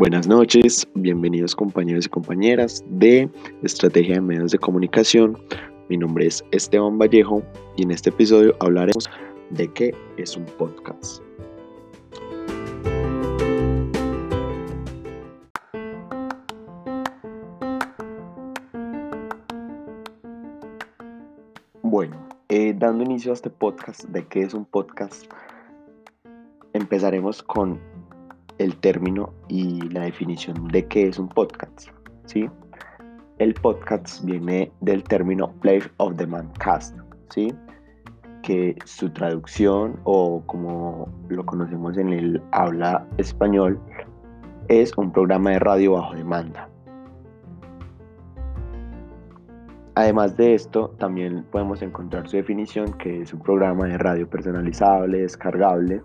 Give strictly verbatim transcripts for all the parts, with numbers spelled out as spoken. Buenas noches, bienvenidos compañeros y compañeras de Estrategia de Medios de Comunicación. Mi nombre es Esteban Vallejo y en este episodio hablaremos de qué es un podcast. Bueno, eh, dando inicio a este podcast de qué es un podcast, empezaremos con el término y la definición de qué es un podcast, ¿sí? El podcast viene del término Life of the Man Cast, ¿sí? Que su traducción, o como lo conocemos en el habla español, es un programa de radio bajo demanda. Además de esto, también podemos encontrar su definición, que es un programa de radio personalizable, descargable.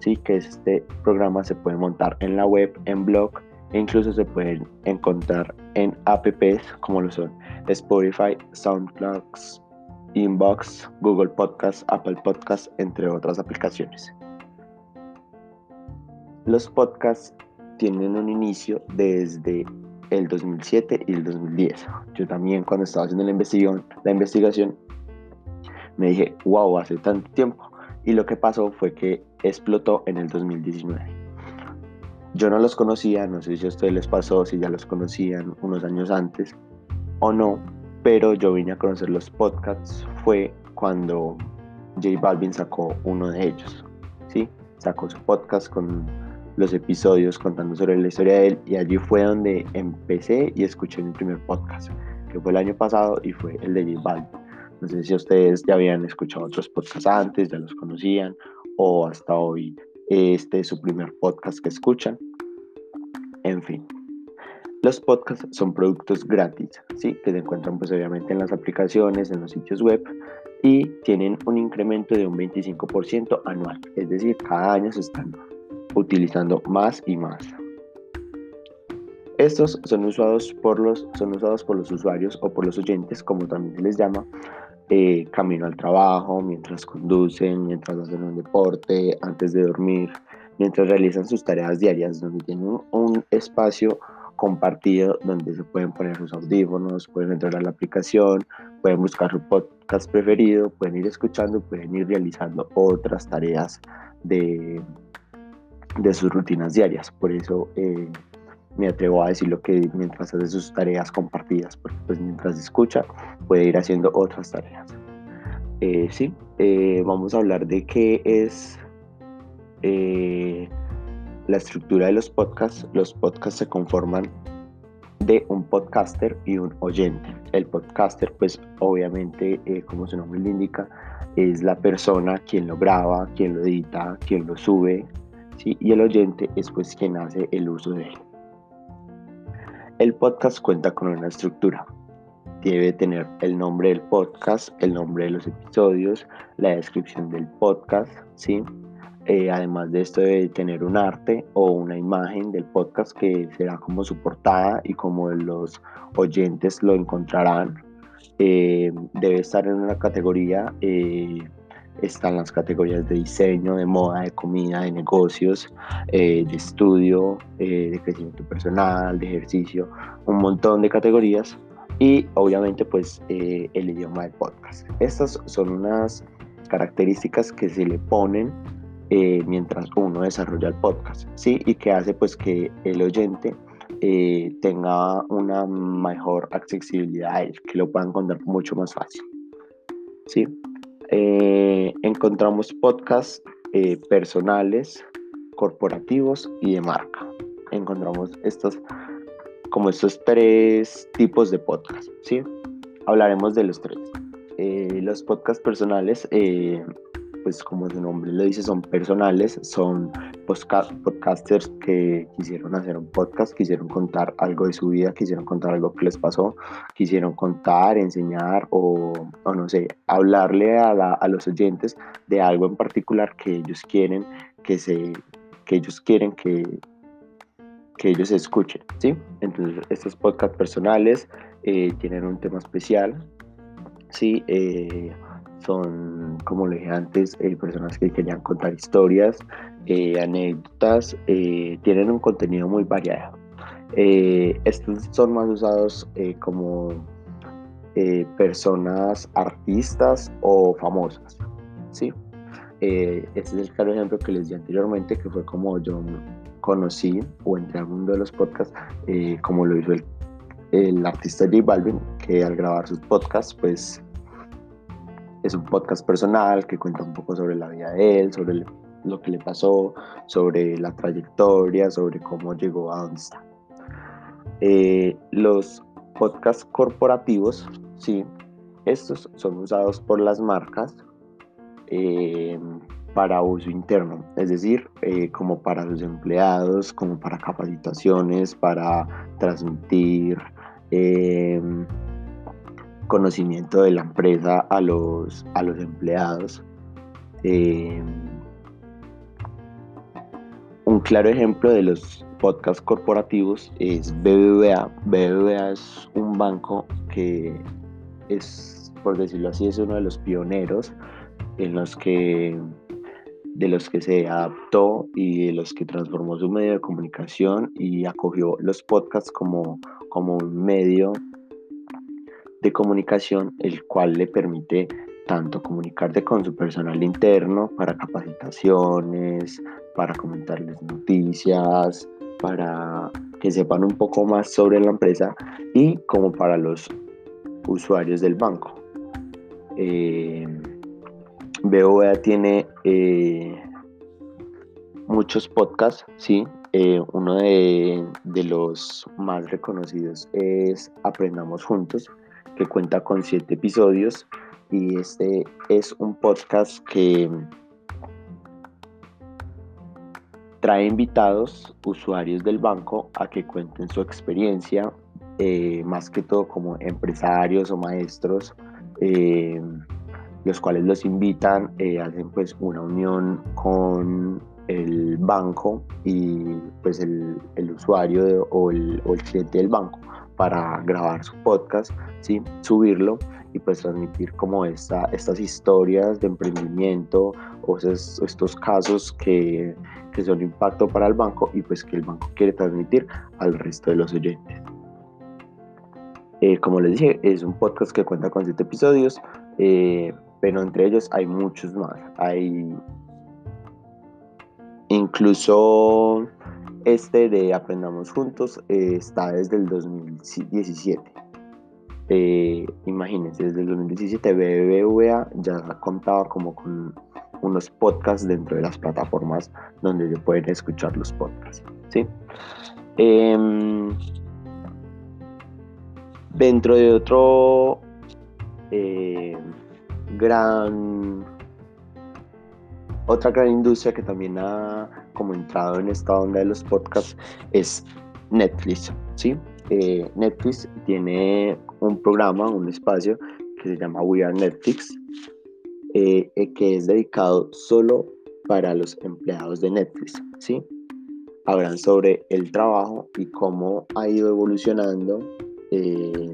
Sí, que este programa se puede montar en la web, en blog, e incluso se pueden encontrar en apps como lo son Spotify, SoundCloud, Inbox, Google Podcasts, Apple Podcasts, entre otras aplicaciones. Los podcasts tienen un inicio desde el dos mil siete y el dos mil diez. Yo también, cuando estaba haciendo la investigación, la investigación me dije, wow, hace tanto tiempo. Y lo que pasó fue que explotó en el dos mil diecinueve. Yo no los conocía, no sé si a ustedes les pasó, si ya los conocían unos años antes o no, pero yo vine a conocer los podcasts fue cuando J Balvin sacó uno de ellos, ¿sí? Sacó su podcast con los episodios contando sobre la historia de él, y allí fue donde empecé y escuché mi primer podcast, que fue el año pasado y fue el de J Balvin. No sé si ustedes ya habían escuchado otros podcasts antes, ya los conocían, o hasta hoy este es su primer podcast que escuchan. En fin, los podcasts son productos gratis, ¿sí? Que se encuentran pues obviamente en las aplicaciones, en los sitios web, y tienen un incremento de un veinticinco por ciento anual, es decir, cada año se están utilizando más y más. Estos son usados por los, son usados por los usuarios o por los oyentes, como también se les llama, Eh, camino al trabajo, mientras conducen, mientras hacen un deporte, antes de dormir, mientras realizan sus tareas diarias, donde tienen un, un espacio compartido donde se pueden poner sus audífonos, pueden entrar a la aplicación, pueden buscar su podcast preferido, pueden ir escuchando, pueden ir realizando otras tareas de, de sus rutinas diarias. Por eso eh, me atrevo a decir lo que mientras hace sus tareas compartidas, porque pues mientras escucha puede ir haciendo otras tareas. Eh, sí, eh, vamos a hablar de qué es eh, la estructura de los podcasts. Los podcasts se conforman de un podcaster y un oyente. El podcaster, pues obviamente, eh, como su nombre lo indica, es la persona quien lo graba, quien lo edita, quien lo sube, ¿sí? Y el oyente es pues quien hace el uso de él. El podcast cuenta con una estructura. Debe tener el nombre del podcast, el nombre de los episodios, la descripción del podcast, ¿sí? Eh, además de esto debe tener un arte o una imagen del podcast que será como su portada y como los oyentes lo encontrarán. Eh, debe estar en una categoría, eh, están las categorías de diseño, de moda, de comida, de negocios, eh, de estudio, eh, de crecimiento personal, de ejercicio, un montón de categorías, y obviamente pues eh, el idioma del podcast. Estas son unas características que se le ponen eh, mientras uno desarrolla el podcast, ¿sí? Y que hace pues que el oyente eh, tenga una mejor accesibilidad a él, que lo puedan encontrar mucho más fácil, ¿sí? Eh, encontramos podcasts eh, personales, corporativos y de marca. Encontramos estas, como estos tres tipos de podcasts, ¿sí? Hablaremos de los tres. Eh, los podcasts personales, eh, pues como su nombre lo dice, son personales, son podcast, podcasters que quisieron hacer un podcast, quisieron contar algo de su vida, quisieron contar algo que les pasó, quisieron contar, enseñar o, o no sé, hablarle a, la, a los oyentes de algo en particular que ellos quieren que se, que ellos quieren que, que ellos escuchen, ¿sí? Entonces estos podcasts personales eh, tienen un tema especial, ¿sí? Eh, son, como le dije antes, eh, personas que querían contar historias, eh, anécdotas, eh, tienen un contenido muy variado. Eh, estos son más usados eh, como eh, personas artistas o famosas, ¿sí? Eh, este es el claro ejemplo que les di anteriormente, que fue como yo conocí o entré al mundo de los podcasts, eh, como lo hizo el, el artista J Balvin, que al grabar sus podcasts, pues es un podcast personal que cuenta un poco sobre la vida de él, sobre el, lo que le pasó, sobre la trayectoria, sobre cómo llegó a donde está. Eh, los podcasts corporativos, sí, estos son usados por las marcas eh, para uso interno, es decir, eh, como para sus empleados, como para capacitaciones, para transmitir eh, conocimiento de la empresa a los, a los empleados. Eh, un claro ejemplo de los podcasts corporativos es B B V A. B B V A es un banco que es, por decirlo así, es uno de los pioneros en los que, de los que se adaptó y de los que transformó su medio de comunicación y acogió los podcasts como, como un medio de comunicación, el cual le permite tanto comunicarte con su personal interno para capacitaciones, para comentarles noticias, para que sepan un poco más sobre la empresa, y como para los usuarios del banco. Eh, B B V A tiene eh, muchos podcasts, sí. Eh, uno de, de los más reconocidos es Aprendamos Juntos, que cuenta con siete episodios, y este es un podcast que trae invitados, usuarios del banco, a que cuenten su experiencia, eh, más que todo como empresarios o maestros, eh, los cuales los invitan, eh, hacen pues una unión con el banco y pues el, el usuario de, o, el, o el cliente del banco para grabar su podcast, ¿sí? Subirlo y pues transmitir como esta, estas historias de emprendimiento o estos, estos casos que, que son impacto para el banco y pues que el banco quiere transmitir al resto de los oyentes. Eh, como les dije, es un podcast que cuenta con siete episodios, eh, pero entre ellos hay muchos más. Hay incluso este de Aprendamos Juntos, eh, está desde el dos mil diecisiete. Eh, imagínense, desde el dos mil diecisiete B B V A ya contaba como con unos podcasts dentro de las plataformas donde se pueden escuchar los podcasts, ¿sí? Eh, dentro de otro eh, gran otra gran industria que también ha como entrado en esta onda de los podcasts es Netflix, ¿sí? Eh, Netflix tiene un programa, un espacio que se llama We Are Netflix, eh, eh, que es dedicado solo para los empleados de Netflix, ¿sí? Hablan sobre el trabajo y cómo ha ido evolucionando. Eh,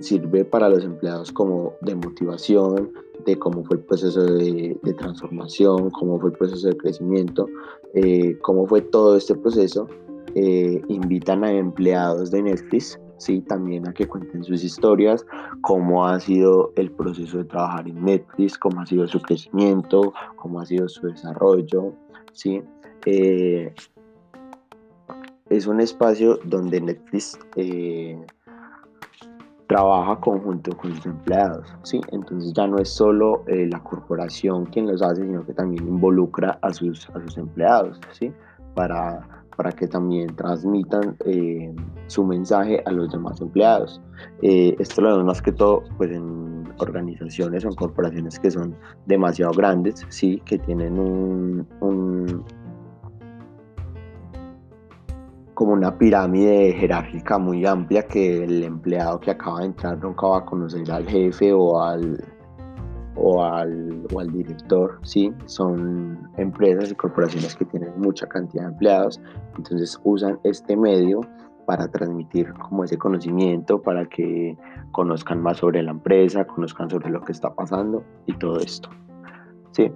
sirve para los empleados como de motivación, de cómo fue el proceso de, de transformación, cómo fue el proceso de crecimiento, eh, cómo fue todo este proceso. Eh, invitan a empleados de Netflix, sí, también a que cuenten sus historias, cómo ha sido el proceso de trabajar en Netflix, cómo ha sido su crecimiento, cómo ha sido su desarrollo, sí. Eh, es un espacio donde Netflix eh, trabaja conjunto con sus empleados, sí. Entonces ya no es solo eh, la corporación quien los hace, sino que también involucra a sus a sus empleados, sí, para para que también transmitan eh, su mensaje a los demás empleados. Eh, esto lo vemos más que todo pues, en organizaciones o en corporaciones que son demasiado grandes, sí, que tienen un, un, como una pirámide jerárquica muy amplia, que el empleado que acaba de entrar nunca va a conocer al jefe o al... o al, o al director, ¿sí? Son empresas y corporaciones que tienen mucha cantidad de empleados, entonces usan este medio para transmitir como ese conocimiento, para que conozcan más sobre la empresa, conozcan sobre lo que está pasando y todo esto. Sí,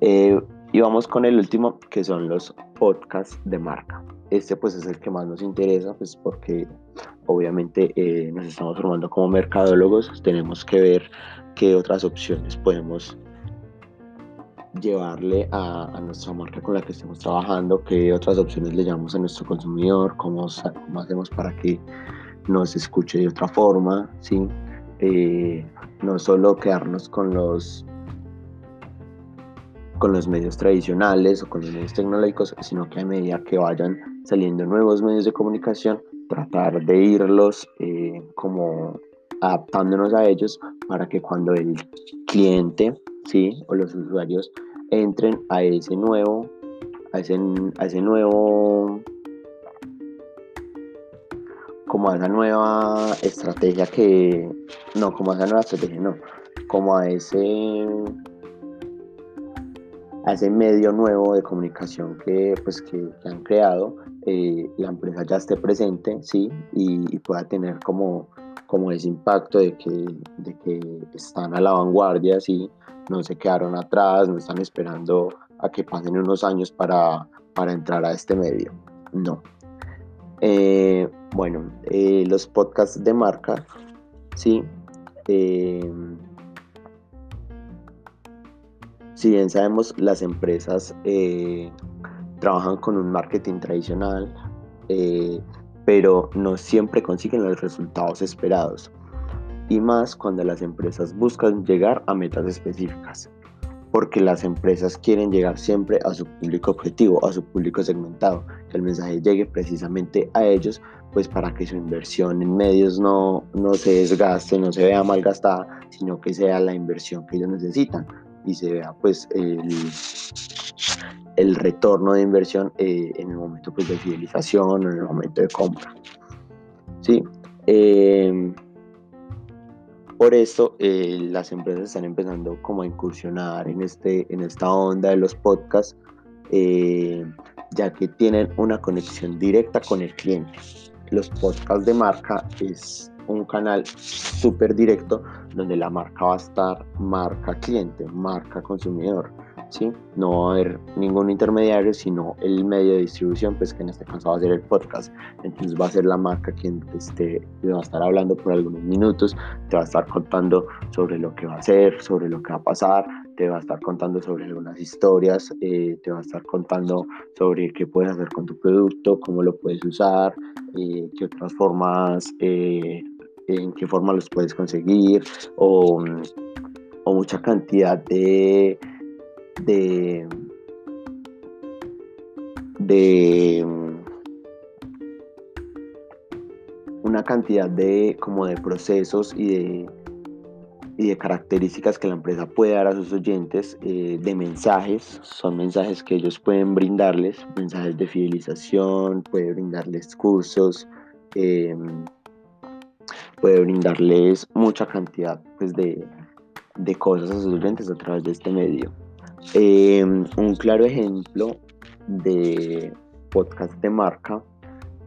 eh, y vamos con el último, que son los podcasts de marca. Este pues es el que más nos interesa, pues porque obviamente eh, nos estamos formando como mercadólogos, tenemos que ver qué otras opciones podemos llevarle a, a nuestra marca con la que estemos trabajando, qué otras opciones le llamamos a nuestro consumidor, cómo, cómo hacemos para que nos escuche de otra forma, ¿sí? Eh, no solo quedarnos con los con los medios tradicionales o con los medios tecnológicos, sino que a medida que vayan saliendo nuevos medios de comunicación, tratar de irlos eh, como adaptándonos a ellos para que cuando el cliente, sí, o los usuarios entren a ese nuevo, a ese, a ese nuevo, como a esa nueva estrategia que, no, como a esa nueva estrategia, no, como a ese... a ese medio nuevo de comunicación que, pues, que, que han creado, eh, la empresa ya esté presente, ¿sí? y, y pueda tener como, como ese impacto de que, de que están a la vanguardia, ¿sí? No se quedaron atrás, no están esperando a que pasen unos años para, para entrar a este medio, no. Eh, bueno, eh, los podcasts de marca, ¿sí? Eh, Si bien sabemos, las empresas eh, trabajan con un marketing tradicional, eh, pero no siempre consiguen los resultados esperados, y más cuando las empresas buscan llegar a metas específicas, porque las empresas quieren llegar siempre a su público objetivo, a su público segmentado, que el mensaje llegue precisamente a ellos, pues para que su inversión en medios no, no se desgaste, no se vea malgastada, sino que sea la inversión que ellos necesitan y se vea pues el, el retorno de inversión eh, en el momento pues de fidelización o en el momento de compra, ¿sí? Eh, por esto eh, las empresas están empezando como a incursionar en, este, en esta onda de los podcasts, eh, ya que tienen una conexión directa con el cliente. Los podcasts de marca es un canal súper directo donde la marca va a estar marca cliente, marca consumidor, ¿sí? No va a haber ningún intermediario, sino el medio de distribución, pues que en este caso va a ser el podcast. Entonces va a ser la marca quien te, esté, te va a estar hablando por algunos minutos, te va a estar contando sobre lo que va a hacer, sobre lo que va a pasar, te va a estar contando sobre algunas historias, eh, te va a estar contando sobre qué puedes hacer con tu producto, cómo lo puedes usar, eh, qué otras formas... Eh, en qué forma los puedes conseguir, o, o mucha cantidad de, de, de una cantidad de como de procesos y de, y de características que la empresa puede dar a sus oyentes, eh, de mensajes, son mensajes que ellos pueden brindarles, mensajes de fidelización, puede brindarles cursos, eh, puede brindarles mucha cantidad pues, de, de cosas a sus oyentes a través de este medio. Eh, un claro ejemplo de podcast de marca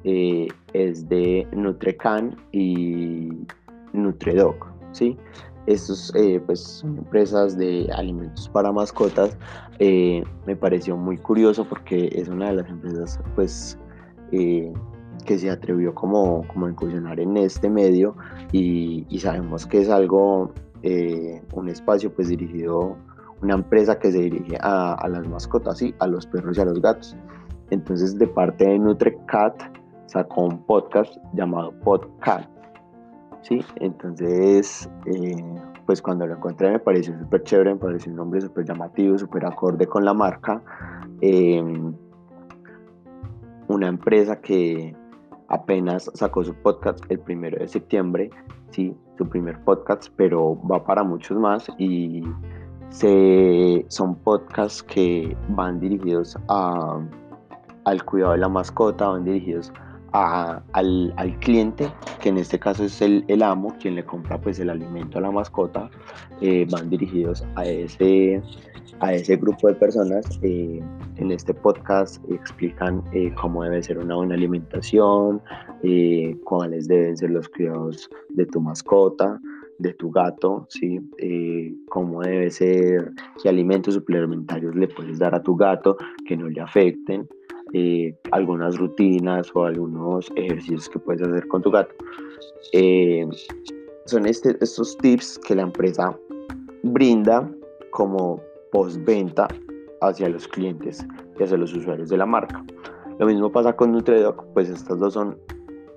eh, es de NutriCan y NutreDoc, ¿sí? Estos eh, pues, son empresas de alimentos para mascotas. Eh, me pareció muy curioso porque es una de las empresas pues, eh, que se atrevió como, como a incursionar en este medio, y, y sabemos que es algo, eh, un espacio pues dirigido, una empresa que se dirige a, a las mascotas, sí, a los perros y a los gatos. Entonces de parte de NutriCat sacó un podcast llamado Podcat, ¿sí? Entonces eh, pues cuando lo encontré me pareció súper chévere, me pareció un nombre súper llamativo, súper acorde con la marca. Eh, una empresa que apenas sacó su podcast el primero de septiembre, sí, su primer podcast, pero va para muchos más, y se, son podcasts que van dirigidos a, al cuidado de la mascota, van dirigidos a, al, al cliente, que en este caso es el, el amo, quien le compra pues el alimento a la mascota, eh, van dirigidos a ese... a ese grupo de personas. Eh, en este podcast explican eh, cómo debe ser una buena alimentación, eh, cuáles deben ser los cuidados de tu mascota, de tu gato, ¿sí? Eh, cómo debe ser, qué alimentos suplementarios le puedes dar a tu gato que no le afecten, eh, algunas rutinas o algunos ejercicios que puedes hacer con tu gato. Eh, son este, estos tips que la empresa brinda como postventa hacia los clientes y hacia los usuarios de la marca. Lo mismo pasa con NutreDoc, pues estas dos son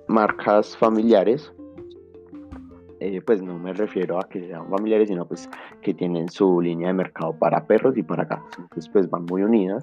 marcas familiares. Eh, pues no me refiero a que sean familiares, sino pues que tienen su línea de mercado para perros y para gatos, entonces pues van muy unidas.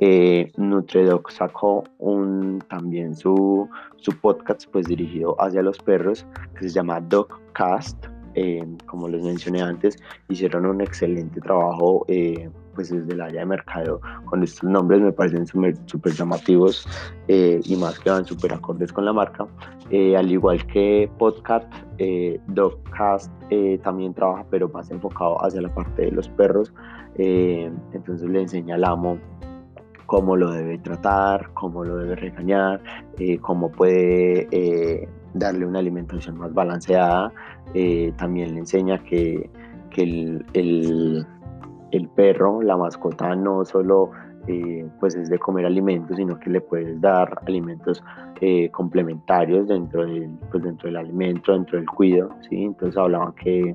eh, NutreDoc sacó un, también su, su podcast pues dirigido hacia los perros que se llama Dogcast. Eh, como les mencioné antes, hicieron un excelente trabajo eh, pues desde el área de mercado con estos nombres, me parecen súper llamativos eh, y más que van súper acordes con la marca. Eh, al igual que Podcat, eh, Dogcast eh, también trabaja, pero más enfocado hacia la parte de los perros. Eh, entonces le enseña al amo cómo lo debe tratar, cómo lo debe regañar, eh, cómo puede eh, darle una alimentación más balanceada. Eh, también le enseña que, que el... el El perro, la mascota, no solo eh, pues es de comer alimentos, sino que le puedes dar alimentos eh, complementarios dentro del, pues dentro del alimento, dentro del cuido, ¿sí? Entonces hablaban que,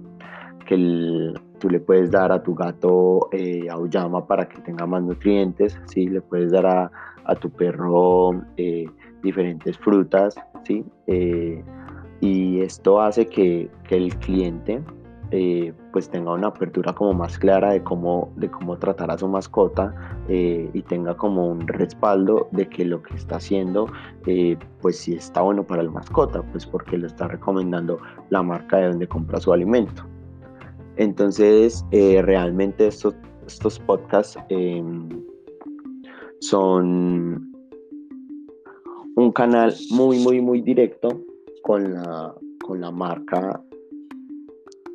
que el, tú le puedes dar a tu gato eh, auyama para que tenga más nutrientes, ¿sí? Le puedes dar a, a tu perro eh, diferentes frutas, ¿sí? Eh, y esto hace que, que el cliente... Eh, pues tenga una apertura como más clara de cómo, de cómo tratar a su mascota eh, y tenga como un respaldo de que lo que está haciendo eh, pues sí está bueno para la mascota, pues porque le está recomendando la marca de donde compra su alimento. Entonces eh, realmente estos, estos podcasts eh, son un canal muy muy muy directo con la, con la marca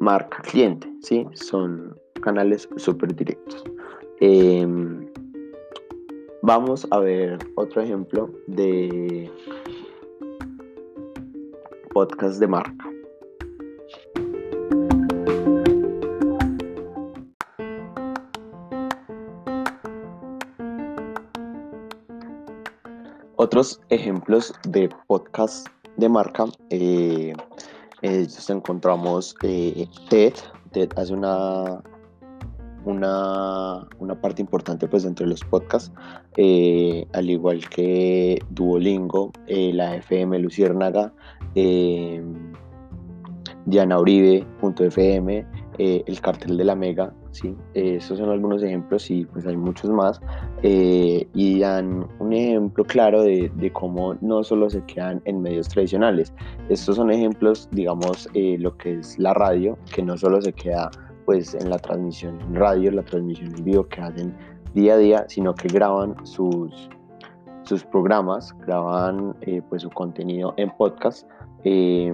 marca cliente, ¿sí? Son canales súper directos. Eh, vamos a ver otro ejemplo de podcast de marca. Otros ejemplos de podcast de marca. Eh, Entonces encontramos eh, TED. TED hace una, una, una parte importante pues, entre los podcasts, eh, al igual que Duolingo, eh, la F M Luciérnaga, eh, Diana Uribe punto F M, eh, el Cartel de la Mega, ¿sí? Eh, esos son algunos ejemplos y pues hay muchos más. Eh, y dan un ejemplo claro de, de cómo no solo se quedan en medios tradicionales. Estos son ejemplos, digamos, eh, lo que es la radio, que no solo se queda pues, en la transmisión en radio, la transmisión en vivo que hacen día a día, sino que graban sus, sus programas, graban eh, pues, su contenido en podcast, eh,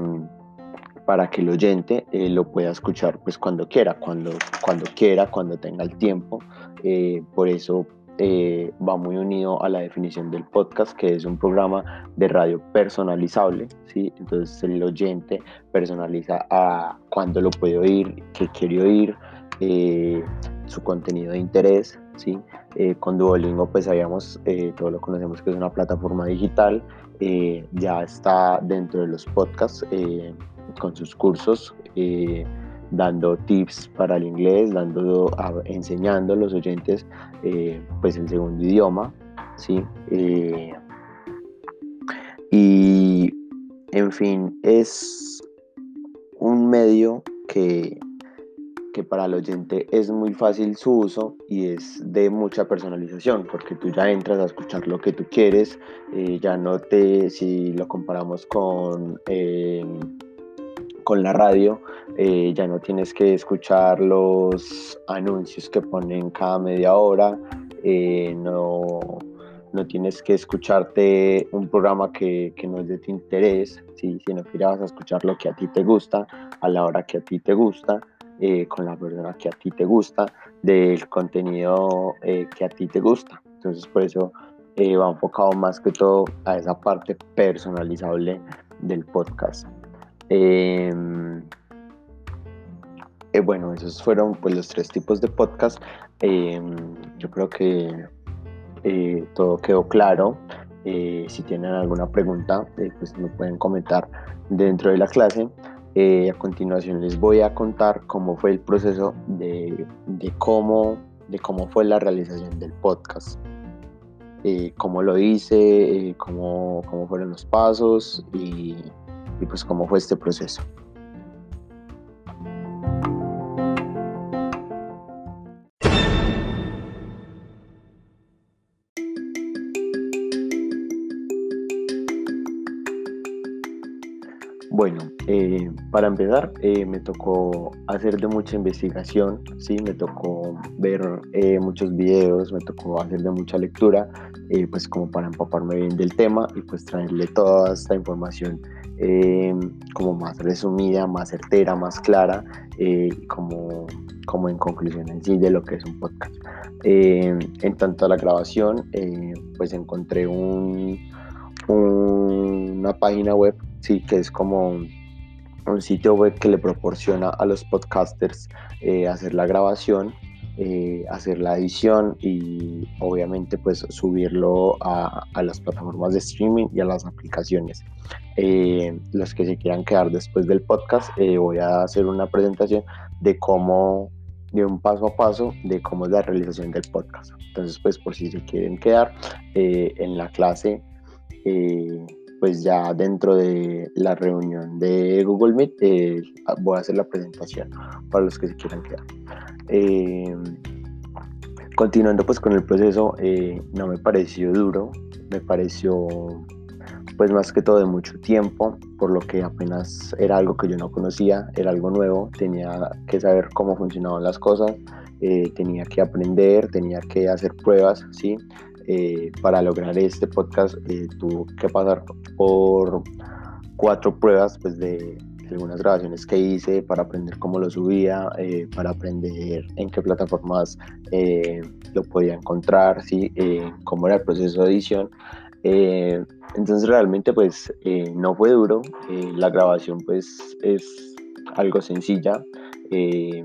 para que el oyente eh, lo pueda escuchar pues, cuando quiera, cuando, cuando quiera, cuando tenga el tiempo. Eh, por eso Eh, va muy unido a la definición del podcast, que es un programa de radio personalizable, ¿sí? Entonces el oyente personaliza a cuándo lo puede oír, qué quiere oír, eh, su contenido de interés, ¿sí? Eh, con Duolingo pues sabíamos, eh, todos lo conocemos que es una plataforma digital, eh, ya está dentro de los podcasts eh, con sus cursos, eh, dando tips para el inglés, dando, a, enseñando a los oyentes eh, pues el segundo idioma, ¿sí? Eh, y en fin, es un medio que, que para el oyente es muy fácil su uso y es de mucha personalización, porque tú ya entras a escuchar lo que tú quieres, eh, ya no te, si lo comparamos con... Eh, con la radio, eh, ya no tienes que escuchar los anuncios que ponen cada media hora, eh, no, no tienes que escucharte un programa que, que no es de tu interés, ¿sí? Sino que vas a escuchar lo que a ti te gusta, a la hora que a ti te gusta, eh, con la persona que a ti te gusta, del contenido eh, que a ti te gusta. Entonces por eso eh, va enfocado más que todo a esa parte personalizable del podcast. Eh, eh, bueno, esos fueron pues los tres tipos de podcast. Eh, yo creo que eh, todo quedó claro. Eh, si tienen alguna pregunta, eh, pues me pueden comentar dentro de la clase. Eh, a continuación les voy a contar cómo fue el proceso de, de, cómo, de cómo fue la realización del podcast, eh, cómo lo hice, eh, cómo, cómo fueron los pasos y, y pues cómo fue este proceso. Bueno, eh, para empezar eh, me tocó hacer de mucha investigación, ¿sí? Me tocó ver eh, muchos videos, me tocó hacer de mucha lectura, eh, pues como para empaparme bien del tema y pues traerle toda esta información eh, como más resumida, más certera, más clara, eh, como, como en conclusión en sí de lo que es un podcast. Eh, en tanto a la grabación, eh, pues encontré un, un, una página web, sí, que es como un, un sitio web que le proporciona a los podcasters eh, hacer la grabación, eh, hacer la edición y obviamente pues subirlo a, a las plataformas de streaming y a las aplicaciones. Eh, los que se quieran quedar después del podcast, eh, voy a hacer una presentación de cómo, de un paso a paso de cómo es la realización del podcast. Entonces pues por si se quieren quedar eh, en la clase, eh, pues ya dentro de la reunión de Google Meet eh, voy a hacer la presentación para los que se quieran quedar. Eh, continuando pues con el proceso, eh, no me pareció duro, me pareció pues más que todo de mucho tiempo, por lo que apenas era algo que yo no conocía, era algo nuevo, tenía que saber cómo funcionaban las cosas, eh, tenía que aprender, tenía que hacer pruebas, ¿sí? Eh, para lograr este podcast eh, tuvo que pasar por cuatro pruebas pues, de algunas grabaciones que hice para aprender cómo lo subía, eh, para aprender en qué plataformas eh, lo podía encontrar, ¿sí? eh, cómo era el proceso de edición. Eh, entonces realmente pues eh, no fue duro, eh, la grabación pues es algo sencilla. Eh,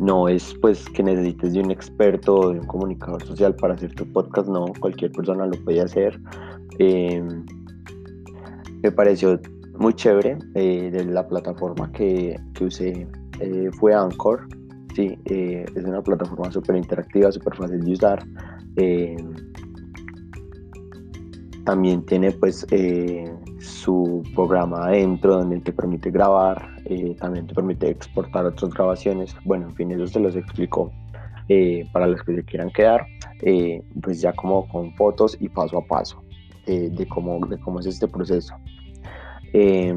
No es pues que necesites de un experto o de un comunicador social para hacer tu podcast, no, cualquier persona lo puede hacer. Eh, me pareció muy chévere, eh, de la plataforma que, que usé eh, fue Anchor, sí, eh, es una plataforma súper interactiva, súper fácil de usar. Eh, también tiene pues eh, su programa adentro donde te permite grabar, eh, también te permite exportar otras grabaciones. Bueno, en fin, eso se los explico eh, para los que se quieran quedar, eh, pues ya como con fotos y paso a paso eh, de, cómo, de cómo es este proceso. Eh,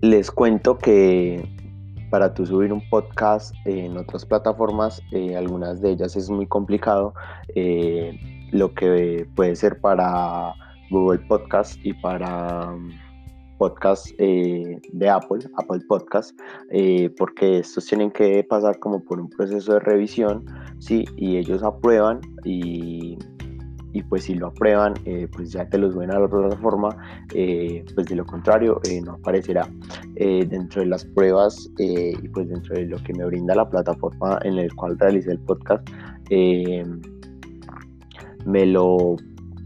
les cuento que para tú subir un podcast en otras plataformas, eh, algunas de ellas es muy complicado, eh, lo que puede ser para Google Podcasts y para Podcasts eh, de Apple, Apple Podcasts, eh, porque estos tienen que pasar como por un proceso de revisión, ¿sí? Y ellos aprueban y, y pues si lo aprueban, eh, pues ya te lo suben a la plataforma, eh, pues de lo contrario eh, no aparecerá eh, dentro de las pruebas eh, y pues dentro de lo que me brinda la plataforma en la cual realicé el podcast. Eh, me lo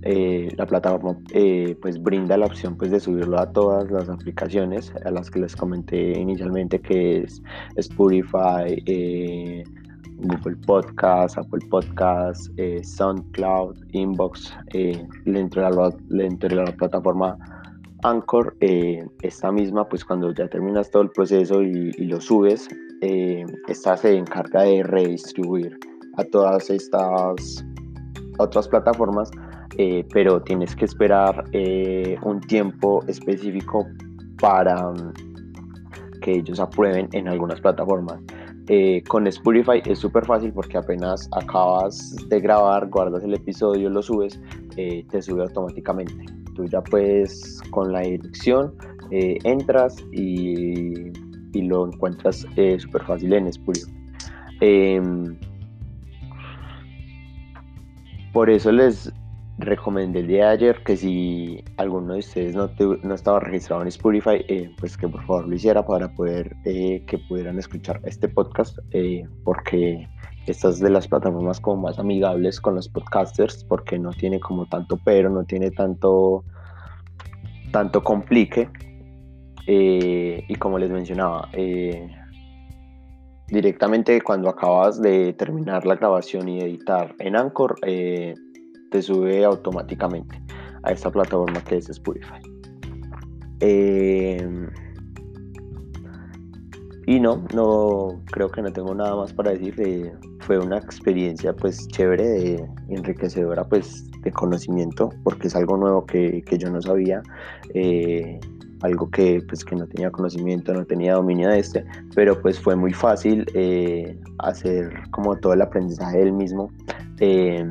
eh, la plataforma eh, pues brinda la opción pues de subirlo a todas las aplicaciones a las que les comenté inicialmente, que es Spotify, eh, Google Podcasts, Apple Podcasts, eh, SoundCloud, Inbox. eh, dentro, de la, dentro de la plataforma Anchor, eh, esta misma pues cuando ya terminas todo el proceso y, y lo subes, eh, esta se encarga de redistribuir a todas estas otras plataformas, eh, pero tienes que esperar eh, un tiempo específico para um, que ellos aprueben en algunas plataformas. Eh, con Spotify es súper fácil porque apenas acabas de grabar, guardas el episodio, lo subes, eh, te sube automáticamente. Tú ya puedes con la dirección, eh, entras y, y lo encuentras eh, súper fácil en Spotify. Eh, Por eso les recomendé el día de ayer que si alguno de ustedes no, te, no estaba registrado en Spotify, eh, pues que por favor lo hiciera para poder eh, que pudieran escuchar este podcast, eh, porque esta es de las plataformas como más amigables con los podcasters, porque no tiene como tanto pero, no tiene tanto, tanto complique. Eh, y como les mencionaba, eh, directamente cuando acabas de terminar la grabación y editar en Anchor, eh, te sube automáticamente a esta plataforma que es Spotify. Eh, y no, no creo que no tengo nada más para decir. Eh, fue una experiencia pues chévere, de, enriquecedora pues de conocimiento, porque es algo nuevo que, que yo no sabía. Eh, algo que pues que no tenía conocimiento, no tenía dominio de este, pero pues fue muy fácil eh, hacer como todo el aprendizaje del mismo, eh,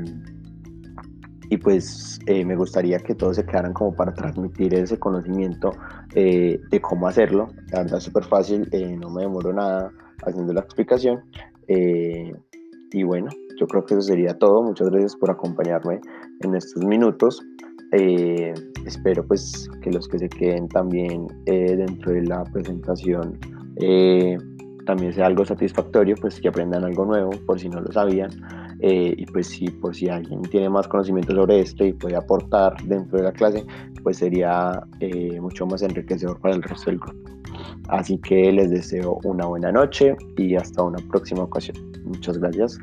y pues eh, me gustaría que todos se quedaran como para transmitir ese conocimiento eh, de cómo hacerlo. La verdad es súper fácil, eh, no me demoro nada haciendo la explicación, eh, y bueno, yo creo que eso sería todo. Muchas gracias por acompañarme en estos minutos. Eh, espero pues que los que se queden también eh, dentro de la presentación eh, también sea algo satisfactorio, pues que aprendan algo nuevo por si no lo sabían, eh, y pues si, por si alguien tiene más conocimiento sobre esto y puede aportar dentro de la clase, pues sería eh, mucho más enriquecedor para el resto del grupo. Así que les deseo una buena noche y hasta una próxima ocasión. Muchas gracias.